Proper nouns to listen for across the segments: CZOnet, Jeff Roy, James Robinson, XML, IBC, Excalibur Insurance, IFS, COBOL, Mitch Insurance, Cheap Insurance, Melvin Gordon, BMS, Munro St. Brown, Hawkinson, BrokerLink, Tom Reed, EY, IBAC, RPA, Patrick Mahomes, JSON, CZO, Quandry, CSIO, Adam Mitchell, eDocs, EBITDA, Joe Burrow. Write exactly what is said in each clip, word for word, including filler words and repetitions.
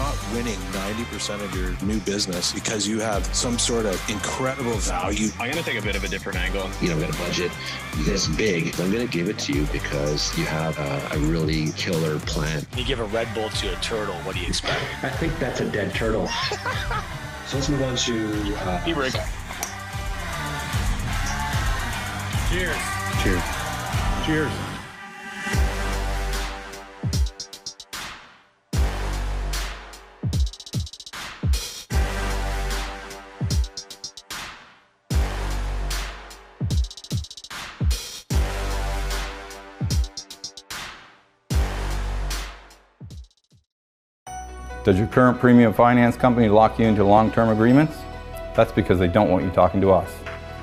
not winning ninety percent of your new business because you have some sort of incredible value. I'm going to take a bit of a different angle. You know, I've got a budget this big. I'm going to give it to you because you have a, a really killer plan. You give a Red Bull to a turtle, what do you expect? I think that's a dead turtle. So let's move on to... Uh, E-break. Cheers. Cheers. Cheers. Does your current premium finance company lock you into long-term agreements? That's because they don't want you talking to us.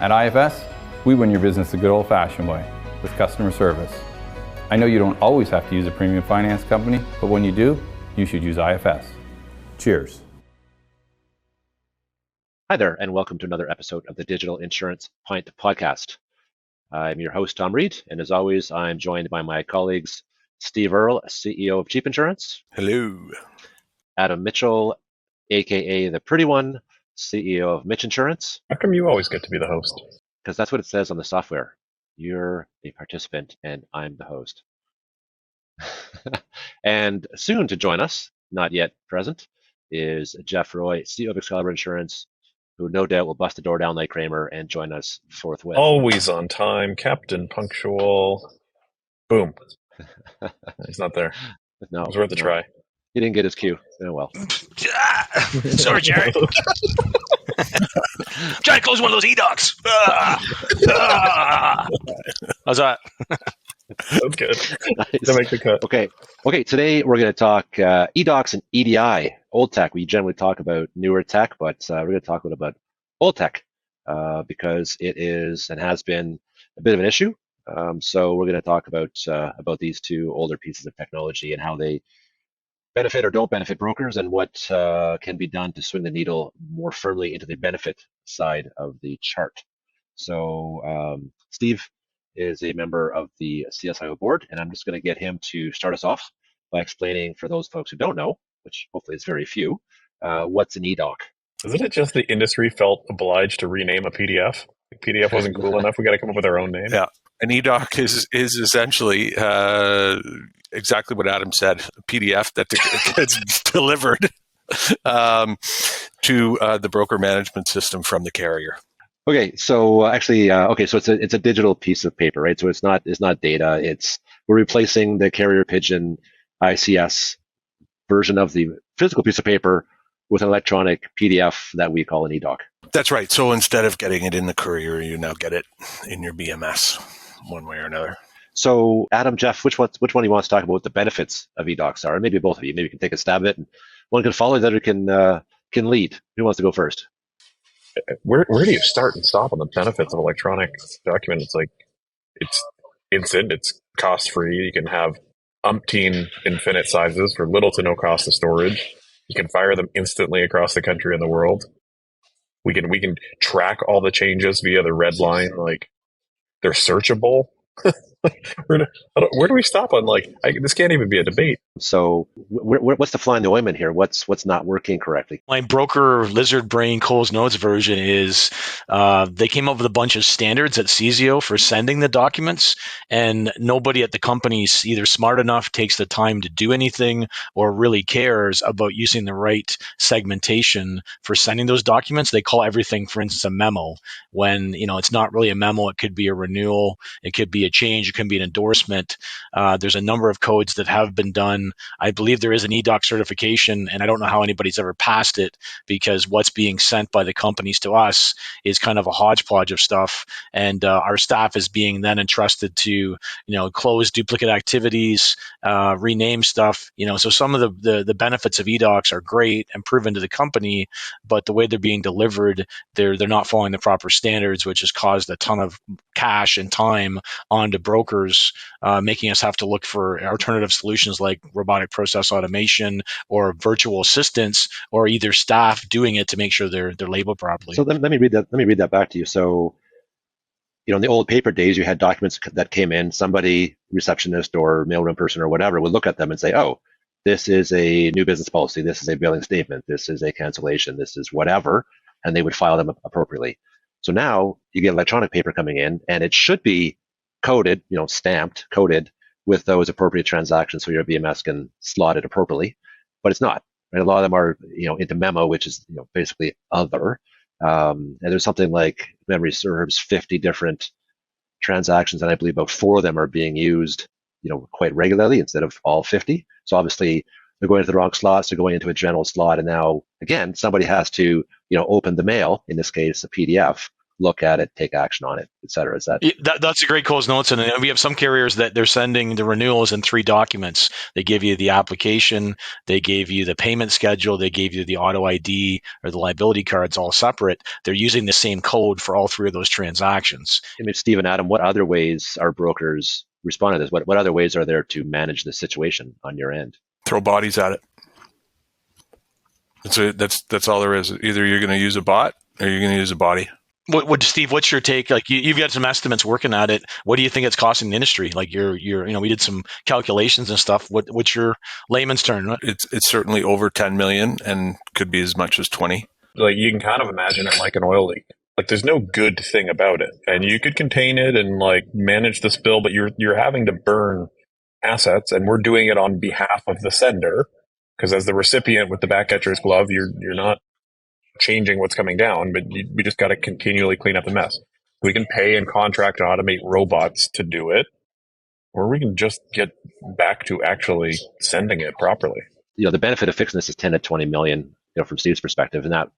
At I F S, we win your business the good old-fashioned way, with customer service. I know you don't always have to use a premium finance company, but when you do, you should use I F S. Cheers. Hi there, and welcome to another episode of the Digital Insurance Pint Podcast. I'm your host, Tom Reed, and as always, I'm joined by my colleagues, Steve Earle, C E O of Cheap Insurance. Hello. Adam Mitchell, A K A The Pretty One, C E O of Mitch Insurance. How come you always get to be the host? Because that's what it says on the software. You're a participant and I'm the host. And soon to join us, not yet present, is Jeff Roy, C E O of Excalibur Insurance, who no doubt will bust the door down like Kramer and join us forthwith. Always on time, captain punctual. Boom. He's not there. No, it was worth a try. He didn't get his cue. Oh, well. Sorry, Jerry. Trying to close one of those e-docs. How's that? That's good. Nice. That makes the cut. Okay. Okay. Today, we're going to talk uh, e-docs and E D I, old tech. We generally talk about newer tech, but uh, we're going to talk a little about old tech uh, because it is and has been a bit of an issue. Um, so we're going to talk about uh, about these two older pieces of technology and how they benefit or don't benefit brokers, and what uh, can be done to swing the needle more firmly into the benefit side of the chart. So um, Steve is a member of the C S I O board, and I'm just going to get him to start us off by explaining for those folks who don't know, which hopefully is very few, uh, what's an e-doc? Isn't it just the industry felt obliged to rename a P D F? If P D F wasn't cool enough, we got to come up with our own name. Yeah. An e-doc is is essentially uh, exactly what Adam said, a P D F that gets delivered um, to uh, the broker management system from the carrier. Okay, so uh, actually, uh, okay, so it's a it's a digital piece of paper, right? So it's not it's not data. It's we're replacing the carrier pigeon I C S version of the physical piece of paper with an electronic P D F that we call an e-doc. That's right. So instead of getting it in the courier, you now get it in your B M S. One way or another. So, Adam, Jeff, which one? Which one do you want to talk about? What the benefits of e-docs are, and maybe both of you. Maybe you can take a stab at it, and one can follow, the other can uh, can lead. Who wants to go first? Where Where do you start and stop on the benefits of electronic document? It's like it's instant. It's cost free. You can have umpteen infinite sizes for little to no cost of storage. You can fire them instantly across the country and the world. We can we can track all the changes via the red line, like. They're searchable. where, do, where do we stop on like I, this can't even be a debate. So wh- wh- what's the fly in the ointment here? What's what's not working correctly? My broker lizard brain Coles Notes version is uh, they came up with a bunch of standards at C Z O for sending the documents, and nobody at the company's either smart enough, takes the time to do anything, or really cares about using the right segmentation for sending those documents. They call everything, for instance, a memo, when you know it's not really a memo. It could be a renewal, it could be a change, it can be an endorsement. Uh, there's a number of codes that have been done. I believe there is an e-doc certification, and I don't know how anybody's ever passed it, because what's being sent by the companies to us is kind of a hodgepodge of stuff. And uh, our staff is being then entrusted to, you know, close duplicate activities, uh, rename stuff, you know. So some of the, the, the benefits of e-docs are great and proven to the company, but the way they're being delivered, they're, they're not following the proper standards, which has caused a ton of cash and time onto brokers, uh, making us have to look for alternative solutions like robotic process automation or virtual assistants, or either staff doing it to make sure they're they're labeled properly. So let, let me read that. Let me read that back to you. So, you know, in the old paper days, you had documents that came in. Somebody, receptionist or mailroom person or whatever, would look at them and say, "Oh, this is a new business policy, this is a billing statement, this is a cancellation, this is whatever, and they would file them appropriately. So now you get electronic paper coming in, and it should be coded, you know, stamped, coded with those appropriate transactions so your B M S can slot it appropriately, but it's not. Right? A lot of them are, you know, into memo, which is, you know, basically other. Um, and there's something like, memory serves, fifty different transactions, and I believe about four of them are being used, you know, quite regularly instead of all fifty. So obviously they're going into the wrong slots, they're going into a general slot, and now again somebody has to, you know, open the mail, in this case a P D F, look at it, take action on it, et cetera. Is that-, yeah, that that's a great close notes. And we have some carriers that they're sending the renewals in three documents. They give you the application, they gave you the payment schedule, they gave you the auto I D or the liability cards all separate. They're using the same code for all three of those transactions. I mean, Steve and Adam, what other ways are brokers responding to this? What, what other ways are there to manage the situation on your end? Throw bodies at it. That's a, that's that's all there is. Either you're going to use a bot or you're going to use a body. What, what, Steve, what's your take? Like you, you've got some estimates working at it. What do you think it's costing the industry? Like you're, you're, you know, we did some calculations and stuff. What, what's your layman's turn? Right? It's, it's certainly over ten million and could be as much as twenty. Like you can kind of imagine it like an oil leak. Like there's no good thing about it, and you could contain it and like manage the spill, but you're, you're having to burn assets, and we're doing it on behalf of the sender. Because as the recipient with the backcatcher's glove, you're, you're not changing what's coming down, but you, we just got to continually clean up the mess. We can pay and contract and automate robots to do it, or we can just get back to actually sending it properly. You know, the benefit of fixing this is ten to twenty million, you know, from Steve's perspective, and that.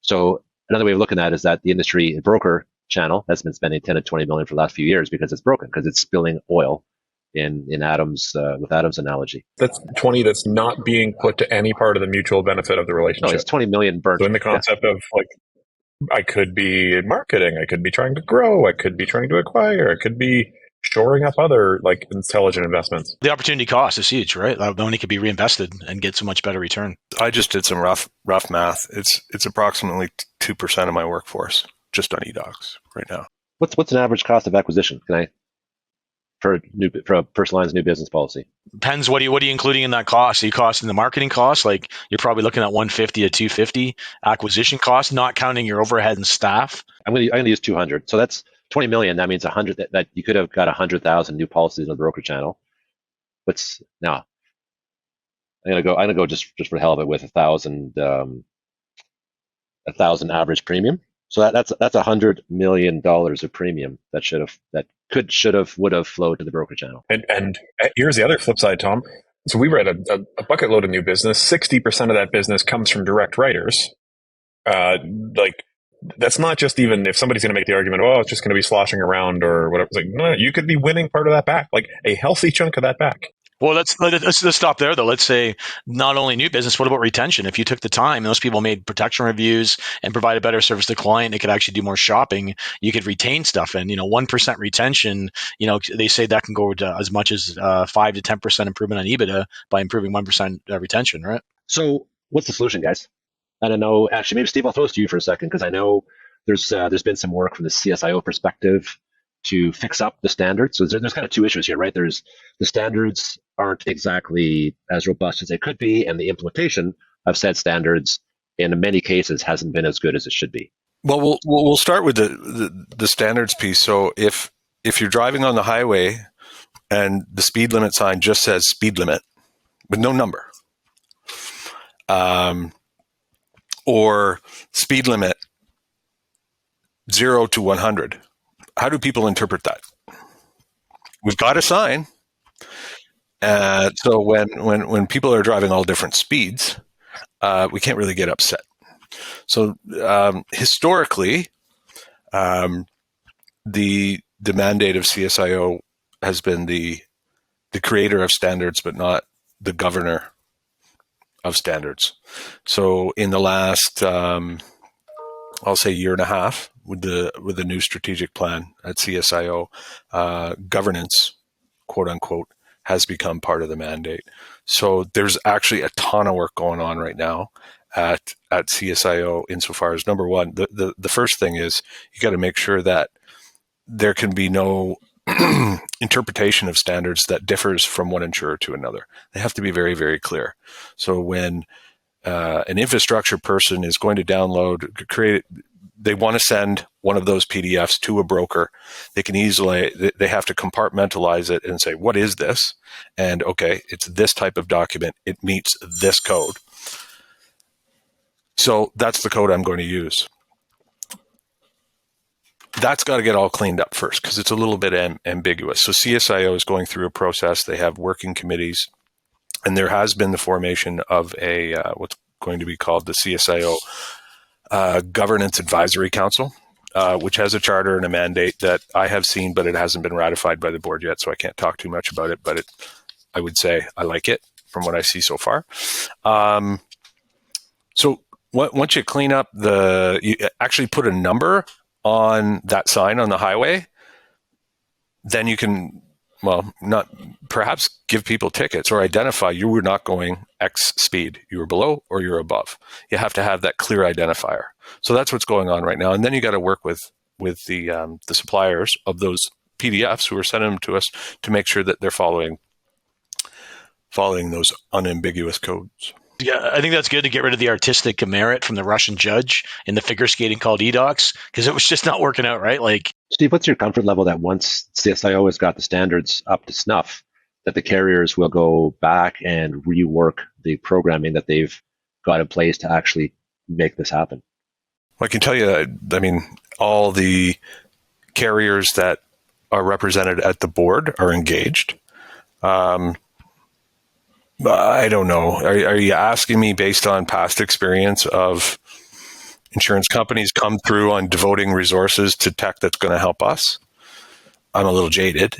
So another way of looking at it is that the industry broker channel has been spending ten to twenty million for the last few years because it's broken, because it's spilling oil. In in Adam's uh, with Adam's analogy, that's twenty. That's not being put to any part of the mutual benefit of the relationship. No, it's twenty million burnt. So in the concept yeah. of like, I could be in marketing, I could be trying to grow, I could be trying to acquire, I could be shoring up other like intelligent investments. The opportunity cost is huge, right? That money could be reinvested and get so much better return. I just did some rough rough math. It's it's approximately two percent of my workforce just on eDocs right now. What's what's an average cost of acquisition? Can I? For new, for a personal line's new business policy, depends. What are you what are you including in that cost? Are you costing the marketing cost? Like you're probably looking at one fifty to two fifty acquisition cost, not counting your overhead and staff. I'm going to I'm going to use two hundred. So that's twenty million. That means one hundred. That, that you could have got one hundred thousand new policies on the broker channel. What's now? I'm going to go. I'm going to go just just for the hell of it with a thousand um, a thousand average premium. So that, that's that's a hundred million dollars of premium that should have that could should have would have flowed to the broker channel. And and here's the other flip side, Tom. So we read a, a bucket load of new business. Sixty percent of that business comes from direct writers. Uh, like that's not just even if somebody's going to make the argument, oh, it's just going to be sloshing around or whatever. It's like no, you could be winning part of that back, like a healthy chunk of that back. Well, let's, let's let's stop there though. Let's say not only new business, what about retention? If you took the time and those people made protection reviews and provided better service to the client, they could actually do more shopping. You could retain stuff, and you know, one percent retention. You know, they say that can go to as much as uh, five to ten percent improvement on EBITDA by improving one percent retention, right? So, what's the solution, guys? I don't know. Actually, maybe Steve, I'll throw this to you for a second because I know there's uh, there's been some work from the C S I O perspective to fix up the standards. So there's kind of two issues here, right? There's the standards aren't exactly as robust as they could be, and the implementation of said standards in many cases hasn't been as good as it should be. Well, we'll we'll start with the the, the standards piece. So if if you're driving on the highway and the speed limit sign just says speed limit with no number, um, or speed limit zero to one hundred. How do people interpret that? We've got a sign. Uh, so when, when, when people are driving all different speeds, uh, we can't really get upset. So um, historically, um, the the mandate of C S I O has been the the creator of standards, but not the governor of standards. So in the last, um, I'll say, year and a half, with the with the new strategic plan at C S I O, uh, governance, quote unquote, has become part of the mandate. So there's actually a ton of work going on right now at at C S I O insofar as, number one, the, the, the first thing is you got to make sure that there can be no interpretation of standards that differs from one insurer to another. They have to be very, very clear. So when uh, an infrastructure person is going to download, create, they want to send one of those P D Fs to a broker, they can easily, they have to compartmentalize it and say, what is this? And okay, it's this type of document. It meets this code. So that's the code I'm going to use. That's got to get all cleaned up first because it's a little bit am- ambiguous. So C S I O is going through a process. They have working committees, and there has been the formation of a uh, what's going to be called the C S I O uh, Governance Advisory Council, uh, which has a charter and a mandate that I have seen, but it hasn't been ratified by the board yet, so I can't talk too much about it. But it, I would say I like it from what I see so far. Um, so w- once you clean up the, you actually put a number on that sign on the highway, then you can, well, not perhaps give people tickets or identify you were not going X speed. You were below or you're above. You have to have that clear identifier. So that's what's going on right now. And then you got to work with with the um, the suppliers of those P D Fs who are sending them to us to make sure that they're following following those unambiguous codes. Yeah, I think that's good to get rid of the artistic merit from the Russian judge in the figure skating called eDocs, because it was just not working out right. Like, Steve, what's your comfort level that once C S I O has got the standards up to snuff, that the carriers will go back and rework the programming that they've got in place to actually make this happen? Well, I can tell you, I mean, all the carriers that are represented at the board are engaged. Um I don't know. Are, are you asking me based on past experience of insurance companies come through on devoting resources to tech that's going to help us? I'm a little jaded,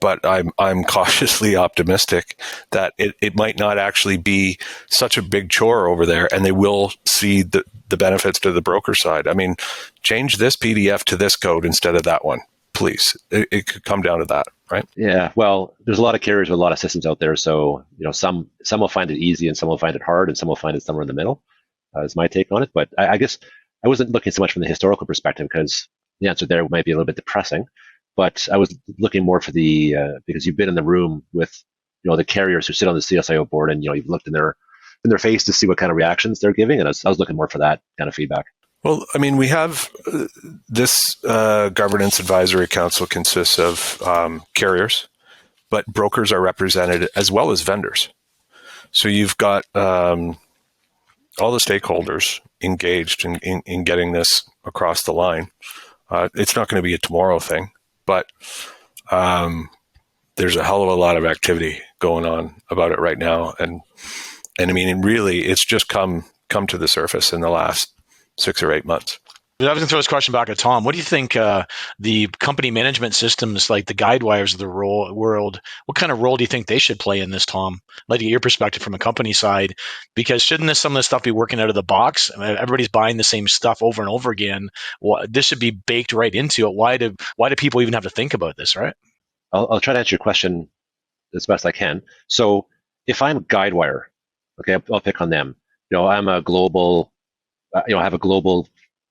but I'm I'm cautiously optimistic that it, it might not actually be such a big chore over there, and they will see the, the benefits to the broker side. I mean, change this P D F to this code instead of that one, please. It, it could come down to that. Right? Yeah. Well, there's a lot of carriers with a lot of systems out there. So, you know, some some will find it easy and some will find it hard and some will find it somewhere in the middle, uh, is my take on it. But I, I guess I wasn't looking so much from the historical perspective because the answer there might be a little bit depressing. But I was looking more for the, uh, because you've been in the room with, you know, the carriers who sit on the C S I O board and, you know, you've looked in their in their face to see what kind of reactions they're giving. And I was, I was looking more for that kind of feedback. Well, I mean, we have uh, this uh, governance advisory council consists of um, carriers, but brokers are represented as well as vendors. So you've got um, all the stakeholders engaged in, in, in getting this across the line. Uh, it's not going to be a tomorrow thing, but um, there's a hell of a lot of activity going on about it right now. And, and I mean, and really, it's just come come to the surface in the last six or eight months. I was going to throw this question back at Tom. What do you think uh, the company management systems, like the Guidewires of the role, world, what kind of role do you think they should play in this, Tom? I'd like to get your perspective from a company side, because shouldn't this, some of this stuff be working out of the box? I mean, everybody's buying the same stuff over and over again. Well, this should be baked right into it. Why do why do people even have to think about this, right? I'll, I'll try to answer your question as best I can. So if I'm Guidewire, okay, I'll, I'll pick on them. You know, I'm a global... Uh, you know, have a global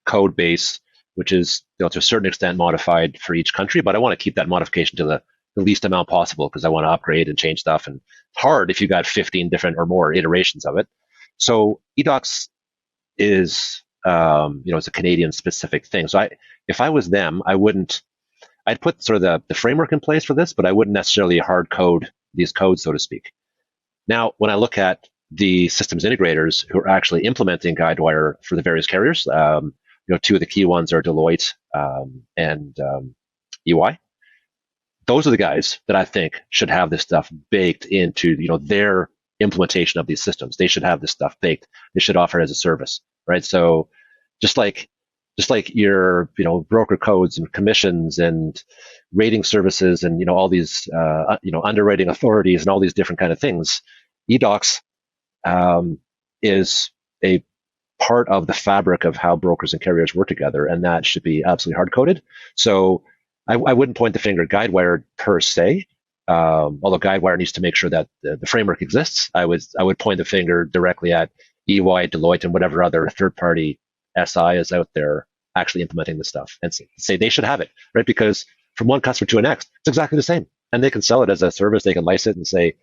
code base, which is, you know, to a certain extent modified for each country, but I want to keep that modification to the, the least amount possible because I want to upgrade and change stuff. And it's hard if you got fifteen different or more iterations of it. So eDocs is, um, you know, it's a Canadian specific thing. So I, if I was them, I wouldn't, I'd put sort of the, the framework in place for this, but I wouldn't necessarily hard code these codes, so to speak. Now, when I look at the systems integrators who are actually implementing Guidewire for the various carriers. Um, you know, two of the key ones are Deloitte um, and um, E Y. Those are the guys that I think should have this stuff baked into, you know, their implementation of these systems. They should have this stuff baked. They should offer it as a service, right? So, just like just like your, you know, broker codes and commissions and rating services and, you know, all these, uh, you know, underwriting authorities and all these different kind of things, eDocs Um, is a part of the fabric of how brokers and carriers work together, and that should be absolutely hard coded. So I, I wouldn't point the finger at Guidewire per se, um, although Guidewire needs to make sure that the, the framework exists. I would I would point the finger directly at E Y, Deloitte, and whatever other third party S I is out there actually implementing this stuff, and say, say they should have it, right? Because from one customer to the next. It's exactly the same. And they can sell it as a service. They can license it and say,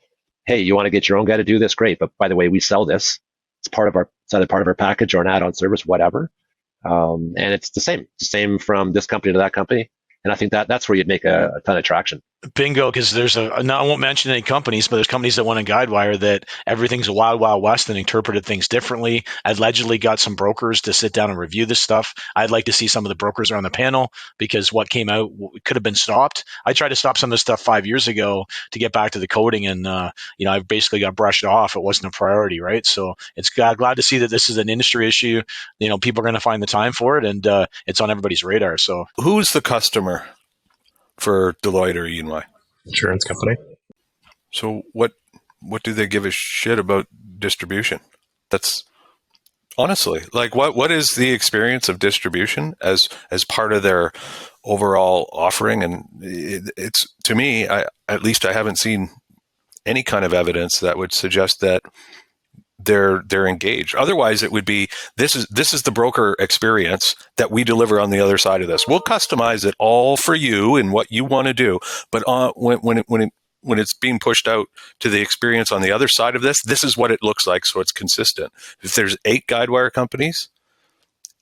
hey, you want to get your own guy to do this? Great. But by the way, we sell this. It's part of our, it's either part of our package or an add-on service, whatever. Um, and it's the same, it's the same from this company to that company. And I think that that's where you'd make a, a ton of traction. Bingo, because there's a, no, I won't mention any companies, but there's companies that went in Guidewire that everything's a wild, wild west and interpreted things differently. I allegedly got some brokers to sit down and review this stuff. I'd like to see some of the brokers are on the panel because what came out could have been stopped. I tried to stop some of this stuff five years ago to get back to the coding, and uh, you know, I basically got brushed off. It wasn't a priority, right? So it's glad, glad to see that this is an industry issue. You know, people are going to find the time for it, and uh, it's on everybody's radar. So who's the customer for Deloitte or E Y? Insurance company. So what what do they give a shit about distribution? That's honestly, like what what is the experience of distribution as as part of their overall offering? And it, it's to me, I at least I haven't seen any kind of evidence that would suggest that they're they're engaged. Otherwise, it would be this is this is the broker experience that we deliver on the other side of this. We'll customize it all for you and what you want to do. But uh, when when it, when it, when it's being pushed out to the experience on the other side of this, this is what it looks like, so it's consistent. If there's eight Guidewire companies,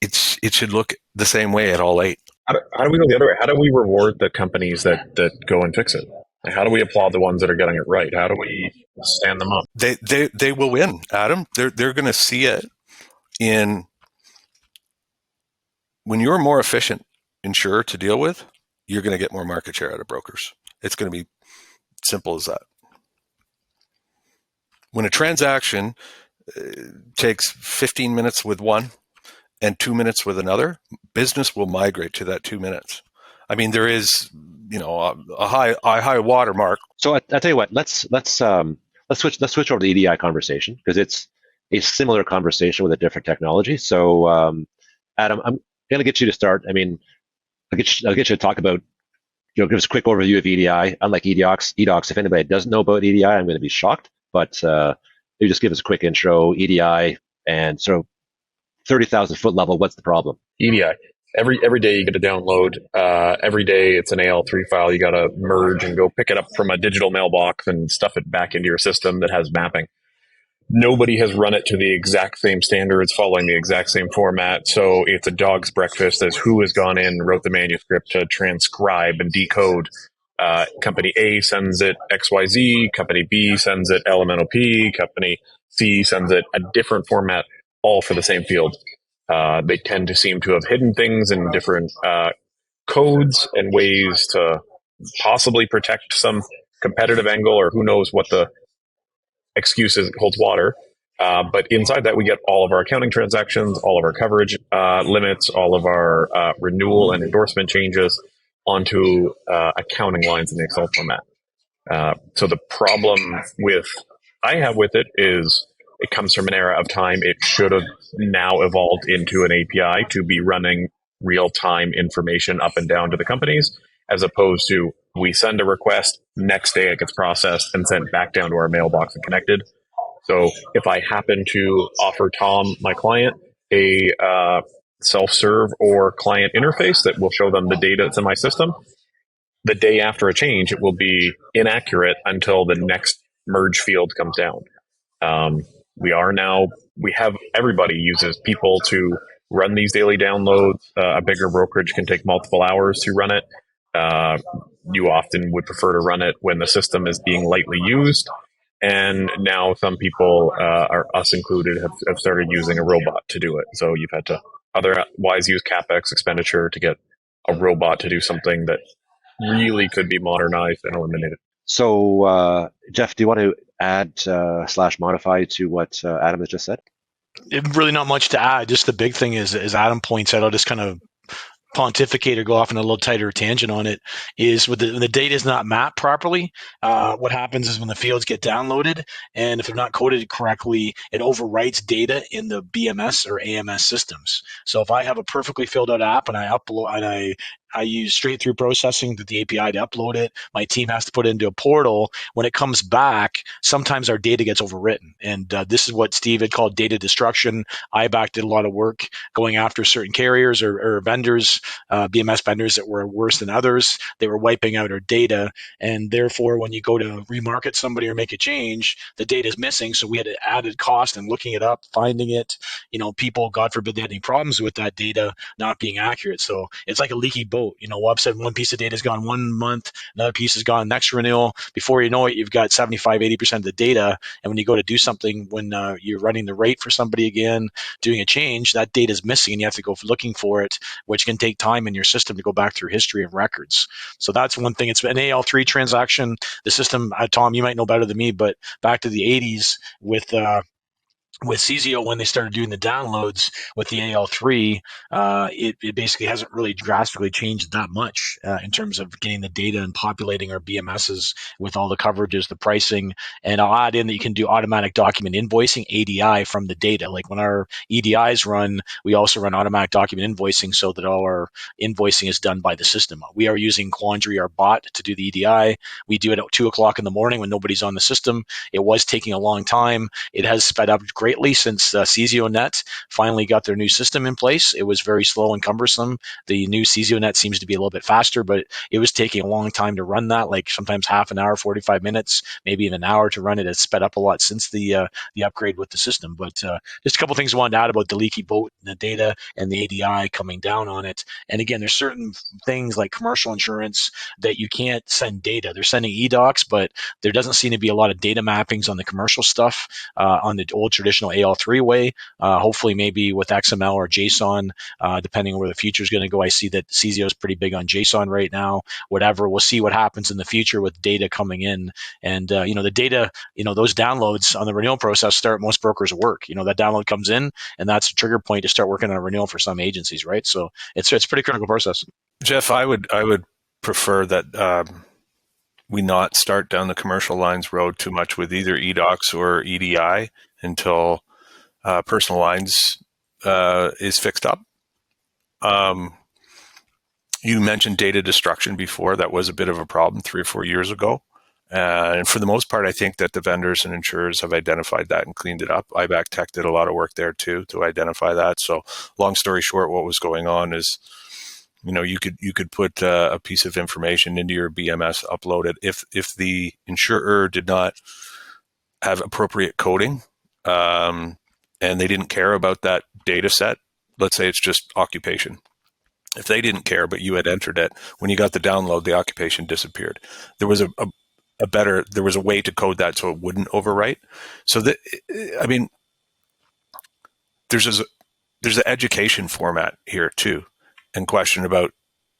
it's it should look the same way at all eight. How do, how do we go the other way? How do we reward the companies that that go and fix it? How do we applaud the ones that are getting it right? How do we stand them up? They they, they will win, Adam. They're they're going to see it in when you're a more efficient insurer to deal with, you're going to get more market share out of brokers. It's going to be simple as that. When a transaction uh, takes fifteen minutes with one and two minutes with another, business will migrate to that two minutes. I mean, there is, you know, a, a high, a high watermark. So I, I tell you what, let's let's um, let's switch let's switch over to the E D I conversation because it's a similar conversation with a different technology. So, um, Adam, I'm going to get you to start. I mean, I'll get you, I'll get you to talk about, you know, give us a quick overview of E D I. Unlike EDOX, EDOX, if anybody doesn't know about E D I, I'm going to be shocked. But uh, maybe just give us a quick intro, E D I, and sort of thirty thousand foot level. What's the problem? E D I. Every every day you get to download. Uh, every day it's an A L three file. You got to merge and go pick it up from a digital mailbox and stuff it back into your system that has mapping. Nobody has run it to the exact same standards, following the exact same format. So it's a dog's breakfast as who has gone in, wrote the manuscript to transcribe and decode. Uh, company A sends it X Y Z. Company B sends it L M N O P. Company C sends it a different format, all for the same field. Uh, they tend to seem to have hidden things in different uh, codes and ways to possibly protect some competitive angle, or who knows what the excuse is that holds water. Uh, but inside that, we get all of our accounting transactions, all of our coverage uh, limits, all of our uh, renewal and endorsement changes onto uh, accounting lines in the Excel format. Uh, so the problem with I have with it is it comes from an era of time. It should have now evolved into an A P I to be running real-time information up and down to the companies, as opposed to we send a request, next day it gets processed and sent back down to our mailbox and connected. So if I happen to offer Tom, my client, a uh, self-serve or client interface that will show them the data that's in my system, the day after a change, it will be inaccurate until the next merge field comes down. Um, We are now, we have, everybody uses people to run these daily downloads. Uh, a bigger brokerage can take multiple hours to run it. Uh, you often would prefer to run it when the system is being lightly used. And now some people, uh, are, us included, have, have started using a robot to do it. So you've had to otherwise use CapEx expenditure to get a robot to do something that really could be modernized and eliminated. So, uh, Jeff, do you want to add uh, slash modify to what uh, Adam has just said? It, really not much to add. Just the big thing is, as Adam points out, I'll just kind of pontificate or go off on a little tighter tangent on it, is with the, when the data is not mapped properly, uh, what happens is when the fields get downloaded, and if they're not coded correctly, it overwrites data in the B M S or A M S systems. So if I have a perfectly filled out app and I upload and I I use straight through processing to the A P I to upload it. My team has to put it into a portal. When it comes back, sometimes our data gets overwritten. And uh, this is what Steve had called data destruction. I B A C did a lot of work going after certain carriers or, or vendors, uh, B M S vendors that were worse than others. They were wiping out our data. And therefore, when you go to remarket somebody or make a change, the data is missing. So we had an added cost in looking it up, finding it. You know, people, God forbid, they had any problems with that data not being accurate. So it's like a leaky boat. You know, Wub said one piece of data is gone one month, another piece is gone next renewal. Before you know it, you've got seventy-five, eighty percent of the data. And when you go to do something, when uh, you're running the rate for somebody again, doing a change, that data is missing and you have to go looking for it, which can take time in your system to go back through history and records. So that's one thing. It's an A L three transaction. The system, uh, Tom, you might know better than me, but back to the eighties with... Uh, With C Z O, when they started doing the downloads with the A L three, uh, it, it basically hasn't really drastically changed that much uh, in terms of getting the data and populating our B M Ses with all the coverages, the pricing, and I'll add in that you can do automatic document invoicing, A D I, from the data. Like when our E D Is run, we also run automatic document invoicing so that all our invoicing is done by the system. We are using Quandry, our bot, to do the E D I. We do it at two o'clock in the morning when nobody's on the system. It was taking a long time. It has sped up greatly. Greatly since uh, CZOnet finally got their new system in place. It was very slow and cumbersome. The new CZOnet seems to be a little bit faster, but it was taking a long time to run that, like sometimes half an hour, forty-five minutes, maybe even an hour to run it. It's sped up a lot since the uh, the upgrade with the system. But uh, just a couple things I wanted to add about the leaky boat and the data and the A D I coming down on it. And again, there's certain things like commercial insurance that you can't send data. They're sending eDocs, but there doesn't seem to be a lot of data mappings on the commercial stuff, uh, on the old traditional A L three way, uh, hopefully maybe with X M L or JSON, uh, depending on where the future is going to go. I see that C Z O is pretty big on JSON right now. Whatever, we'll see what happens in the future with data coming in. And, uh, you know, the data, you know, those downloads on the renewal process start most brokers work. You know, that download comes in and that's a trigger point to start working on a renewal for some agencies, right? So it's it's a pretty critical process. Jeff, I would, I would prefer that um, we not start down the commercial lines road too much with either eDocs or E D I until uh, personal lines uh, is fixed up. Um, you mentioned data destruction before. That was a bit of a problem three or four years ago. Uh, and for the most part, I think that the vendors and insurers have identified that and cleaned it up. I B A C Tech did a lot of work there too to identify that. So long story short, what was going on is, you know, you could you could put uh, a piece of information into your B M S, upload it. If, if the insurer did not have appropriate coding, Um, and they didn't care about that data set. Let's say it's just occupation. If they didn't care, but you had entered it, when you got the download, the occupation disappeared. There was a, a, a better, there was a way to code that so it wouldn't overwrite. So that, I mean, there's a, there's an education format here too, and question about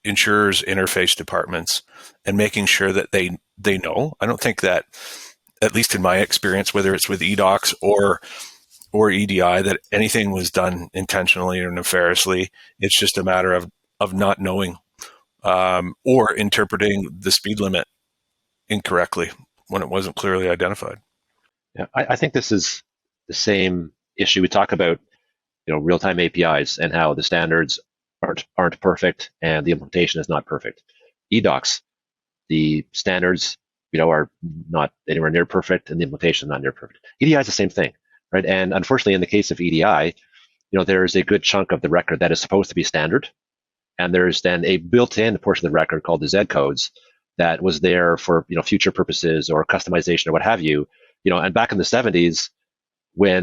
insurers, interface departments, and making sure that they, they know. I don't think that, at least in my experience, whether it's with eDocs or or E D I, that anything was done intentionally or nefariously. It's just a matter of of not knowing um, or interpreting the speed limit incorrectly when it wasn't clearly identified. Yeah, I, I think this is the same issue. We talk about, you know, real-time A P Is and how the standards aren't aren't perfect and the implementation is not perfect. eDocs, the standards, you know, are not anywhere near perfect, and the implementation is not near perfect. E D I is the same thing, right? And unfortunately, in the case of E D I, you know, there is a good chunk of the record that is supposed to be standard, and there is then a built-in portion of the record called the Z codes that was there for, you know, future purposes or customization or what have you. You know, and back in the seventies, when,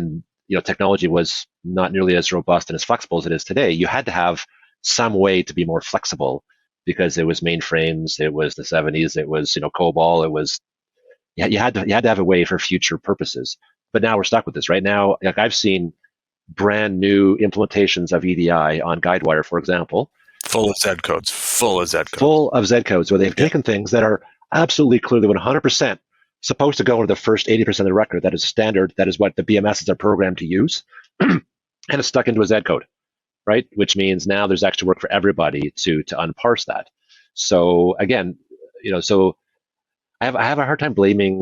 you know, technology was not nearly as robust and as flexible as it is today, you had to have some way to be more flexible. Because it was mainframes, it was the seventies, it was, you know, COBOL, it was, you had, you had to you had to have a way for future purposes. But now we're stuck with this. Right now, like, I've seen brand new implementations of E D I on Guidewire, for example, full of Z codes, full of Z codes, full of Z codes, where they've yeah. taken things that are absolutely clearly one hundred percent supposed to go into the first eighty percent of the record. That is standard. That is what the B M Ses are programmed to use, and it's stuck into a Z code. Right, which means now there's extra work for everybody to to unparse that. So again, you know, so I have I have a hard time blaming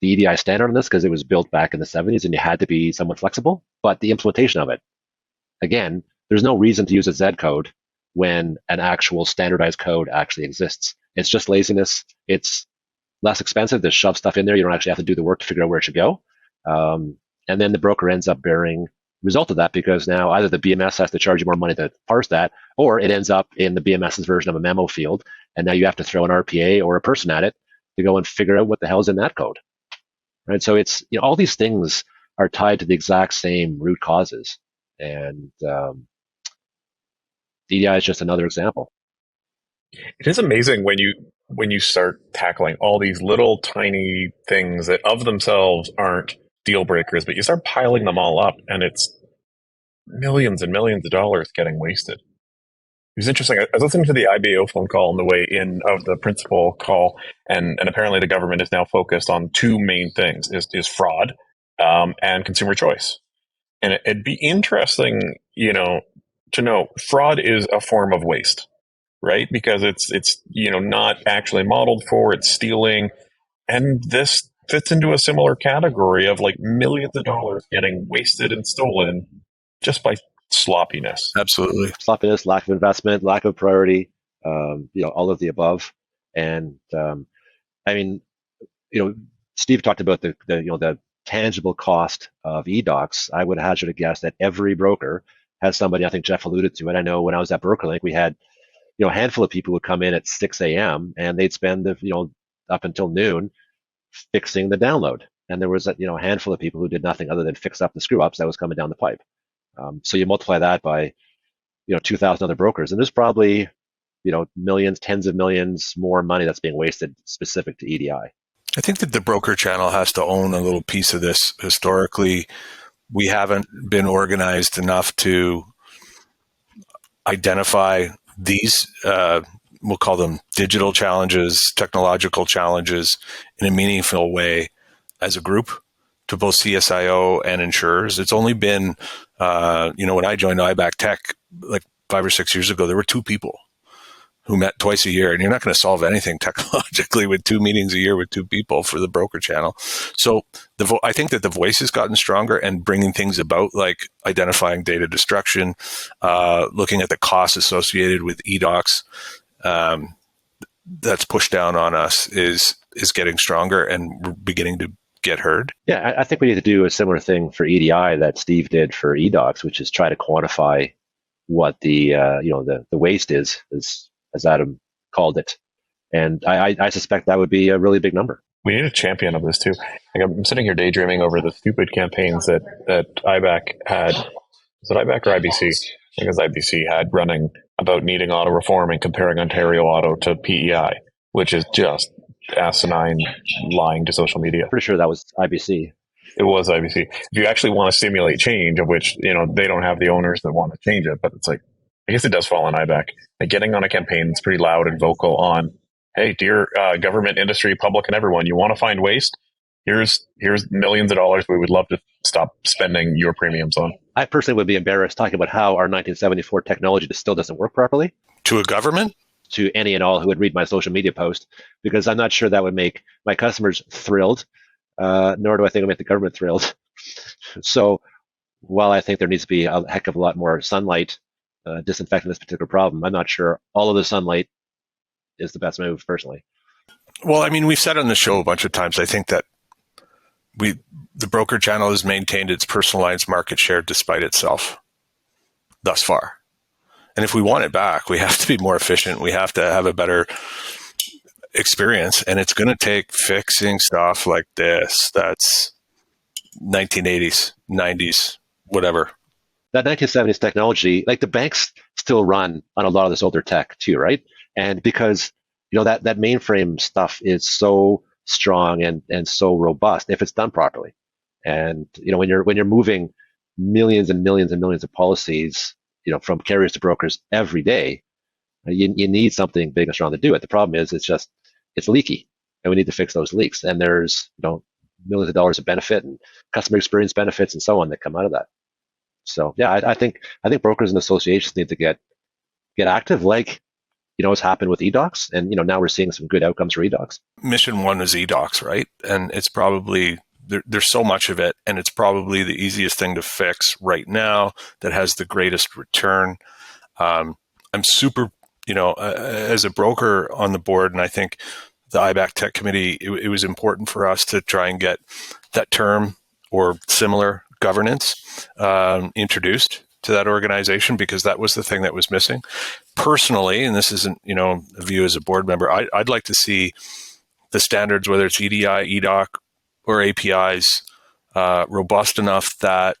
the E D I standard on this because it was built back in the seventies and you had to be somewhat flexible. But the implementation of it, again, there's no reason to use a Z code when an actual standardized code actually exists. It's just laziness. It's less expensive to shove stuff in there. You don't actually have to do the work to figure out where it should go. Um, and then the broker ends up bearing the result of that, because now either the B M S has to charge you more money to parse that, or it ends up in the BMS's version of a memo field. And now you have to throw an R P A or a person at it to go and figure out what the hell's in that code. Right? So it's, you know, all these things are tied to the exact same root causes. And um, E D I is just another example. It is amazing when you when you start tackling all these little tiny things that of themselves aren't deal breakers, but you start piling them all up, and it's millions and millions of dollars getting wasted. It was interesting. I was listening to the I B A O phone call on the way in of the principal call, and, and apparently the government is now focused on two main things, is, is fraud um, and consumer choice. And it, it'd be interesting, you know, to know fraud is a form of waste, right? Because it's, it's, you know, not actually modeled for, it's stealing. And this fits into a similar category of like millions of dollars getting wasted and stolen just by sloppiness. Absolutely. Sloppiness, lack of investment, lack of priority, um, you know, all of the above. And um, I mean, you know, Steve talked about the, the, you know, the tangible cost of eDocs. I would hazard a guess that every broker has somebody. I think Jeff alluded to it. I know when I was at BrokerLink, we had, you know, a handful of people would come in at six a m and they'd spend the, you know, up until noon fixing the download. And there was, you know, a handful of people who did nothing other than fix up the screw ups that was coming down the pipe. Um, so you multiply that by, you know, two thousand other brokers, and there's probably, you know, millions, tens of millions more money that's being wasted specific to E D I. I think that the broker channel has to own a little piece of this. Historically, we haven't been organized enough to identify these, uh, we'll call them digital challenges, technological challenges, in a meaningful way as a group to both C S I O and insurers. It's only been, uh, you know, when I joined I B A C Tech like five or six years ago, there were two people who met twice a year, and you're not going to solve anything technologically with two meetings a year with two people for the broker channel. So the vo- I think that the voice has gotten stronger and bringing things about, like identifying data destruction, uh, looking at the costs associated with eDocs, um, that's pushed down on us is is getting stronger, and we're beginning to get heard. Yeah, I think we need to do a similar thing for E D I that Steve did for eDocs, which is try to quantify what the uh, you know the, the waste is, as as Adam called it. And I, I, I suspect that would be a really big number. We need a champion of this too. Like, I'm sitting here daydreaming over the stupid campaigns that that I B A C had. Is it I B A C or I B C? I think I B C had running about needing auto reform and comparing Ontario auto to P E I, which is just asinine lying to social media. Pretty sure that was I B C. It was I B C. If you actually want to stimulate change, of which, you know, they don't have the owners that want to change it, but it's like, I guess it does fall on I B A C. Like, getting on a campaign that's pretty loud and vocal on, hey, dear uh, government, industry, public, and everyone, you want to find waste? Here's here's millions of dollars we would love to stop spending your premiums on. I personally would be embarrassed talking about how our nineteen seventy-four technology just still doesn't work properly. To a government? To any and all who would read my social media post, because I'm not sure that would make my customers thrilled, uh, nor do I think it would make the government thrilled. So while I think there needs to be a heck of a lot more sunlight uh, disinfecting this particular problem, I'm not sure all of the sunlight is the best move personally. Well, I mean, we've said on the show a bunch of times, I think that We, the broker channel has maintained its personal lines market share despite itself thus far. And if we want it back, we have to be more efficient. We have to have a better experience. And it's going to take fixing stuff like this. That's nineteen eighties, nineties, whatever. That nineteen seventies technology, like the banks still run on a lot of this older tech too, right? And because, you know, that, that mainframe stuff is so strong and and so robust if it's done properly. And you know, when you're when you're moving millions and millions and millions of policies, you know, from carriers to brokers every day, you you need something big and strong to do it. The problem is it's just it's leaky, and we need to fix those leaks. And there's, you know, millions of dollars of benefit and customer experience benefits and so on that come out of that. So yeah, I, I think I think brokers and associations need to get get active, like, you know, it's happened with eDocs, and you know, now we're seeing some good outcomes for eDocs. Mission one is eDocs, right? And it's probably there, there's so much of it, and it's probably the easiest thing to fix right now that has the greatest return. Um, I'm super, you know, uh, as a broker on the board, and I think the I BAC Tech Committee, it, it was important for us to try and get that term or similar governance um, introduced to that organization, because that was the thing that was missing. Personally, and this isn't, you know, a view as a board member, I, I'd like to see the standards, whether it's E D I, E D O C, or A P Is, uh, robust enough that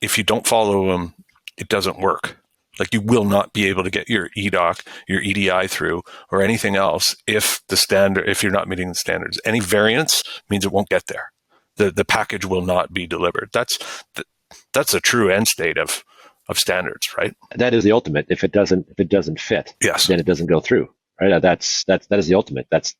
if you don't follow them, it doesn't work. Like, you will not be able to get your E D O C, your E D I through, or anything else if the standard, if you're not meeting the standards. Any variance means it won't get there. The the package will not be delivered. That's the, that's a true end state of of standards, right? That is the ultimate. If it doesn't if it doesn't fit, yes, then it doesn't go through. Right? That's that's that is the ultimate. That's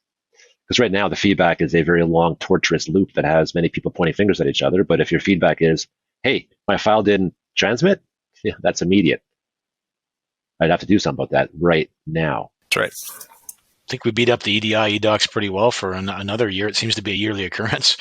because right now the feedback is a very long, torturous loop that has many people pointing fingers at each other. But if your feedback is, "Hey, my file didn't transmit," yeah, that's immediate. I'd have to do something about that right now. That's right. I think we beat up the E D I, E D O Cs pretty well for an, another year. It seems to be a yearly occurrence.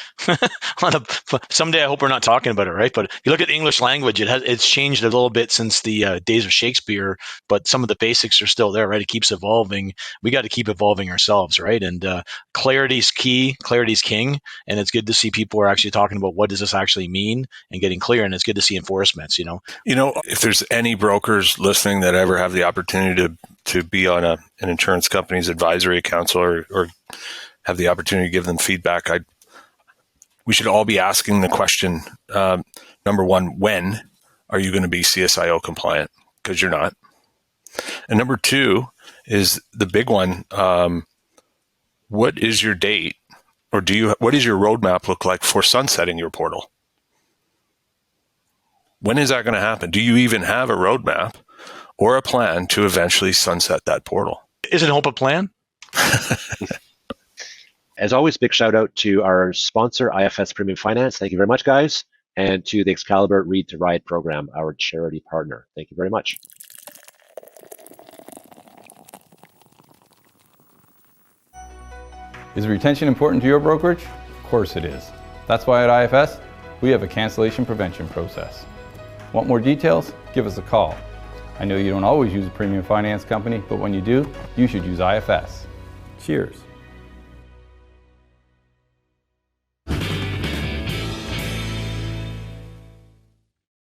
On a, someday I hope we're not talking about it, right? But if you look at the English language, it has, it's changed a little bit since the uh, days of Shakespeare, but some of the basics are still there, right? It keeps evolving. We got to keep evolving ourselves, right? And uh, clarity's key, clarity's king. And it's good to see people are actually talking about what does this actually mean and getting clear. And it's good to see enforcements, you know? You know, if there's any brokers listening that ever have the opportunity to to be on a, an insurance company's advisory council, or, or have the opportunity to give them feedback, I we should all be asking the question, um, number one, when are you going to be C S I O compliant? Because you're not. And number two is the big one. Um, what is your date, or do you, what does your roadmap look like for sunsetting your portal? When is that going to happen? Do you even have a roadmap or a plan to eventually sunset that portal? Isn't hope a plan? As always, big shout out to our sponsor, I F S Premium Finance. Thank you very much, guys. And to the Excalibur Read to Ride program, our charity partner. Thank you very much. Is retention important to your brokerage? Of course it is. That's why at I F S, we have a cancellation prevention process. Want more details? Give us a call. I know you don't always use a premium finance company, but when you do, you should use I F S. Cheers.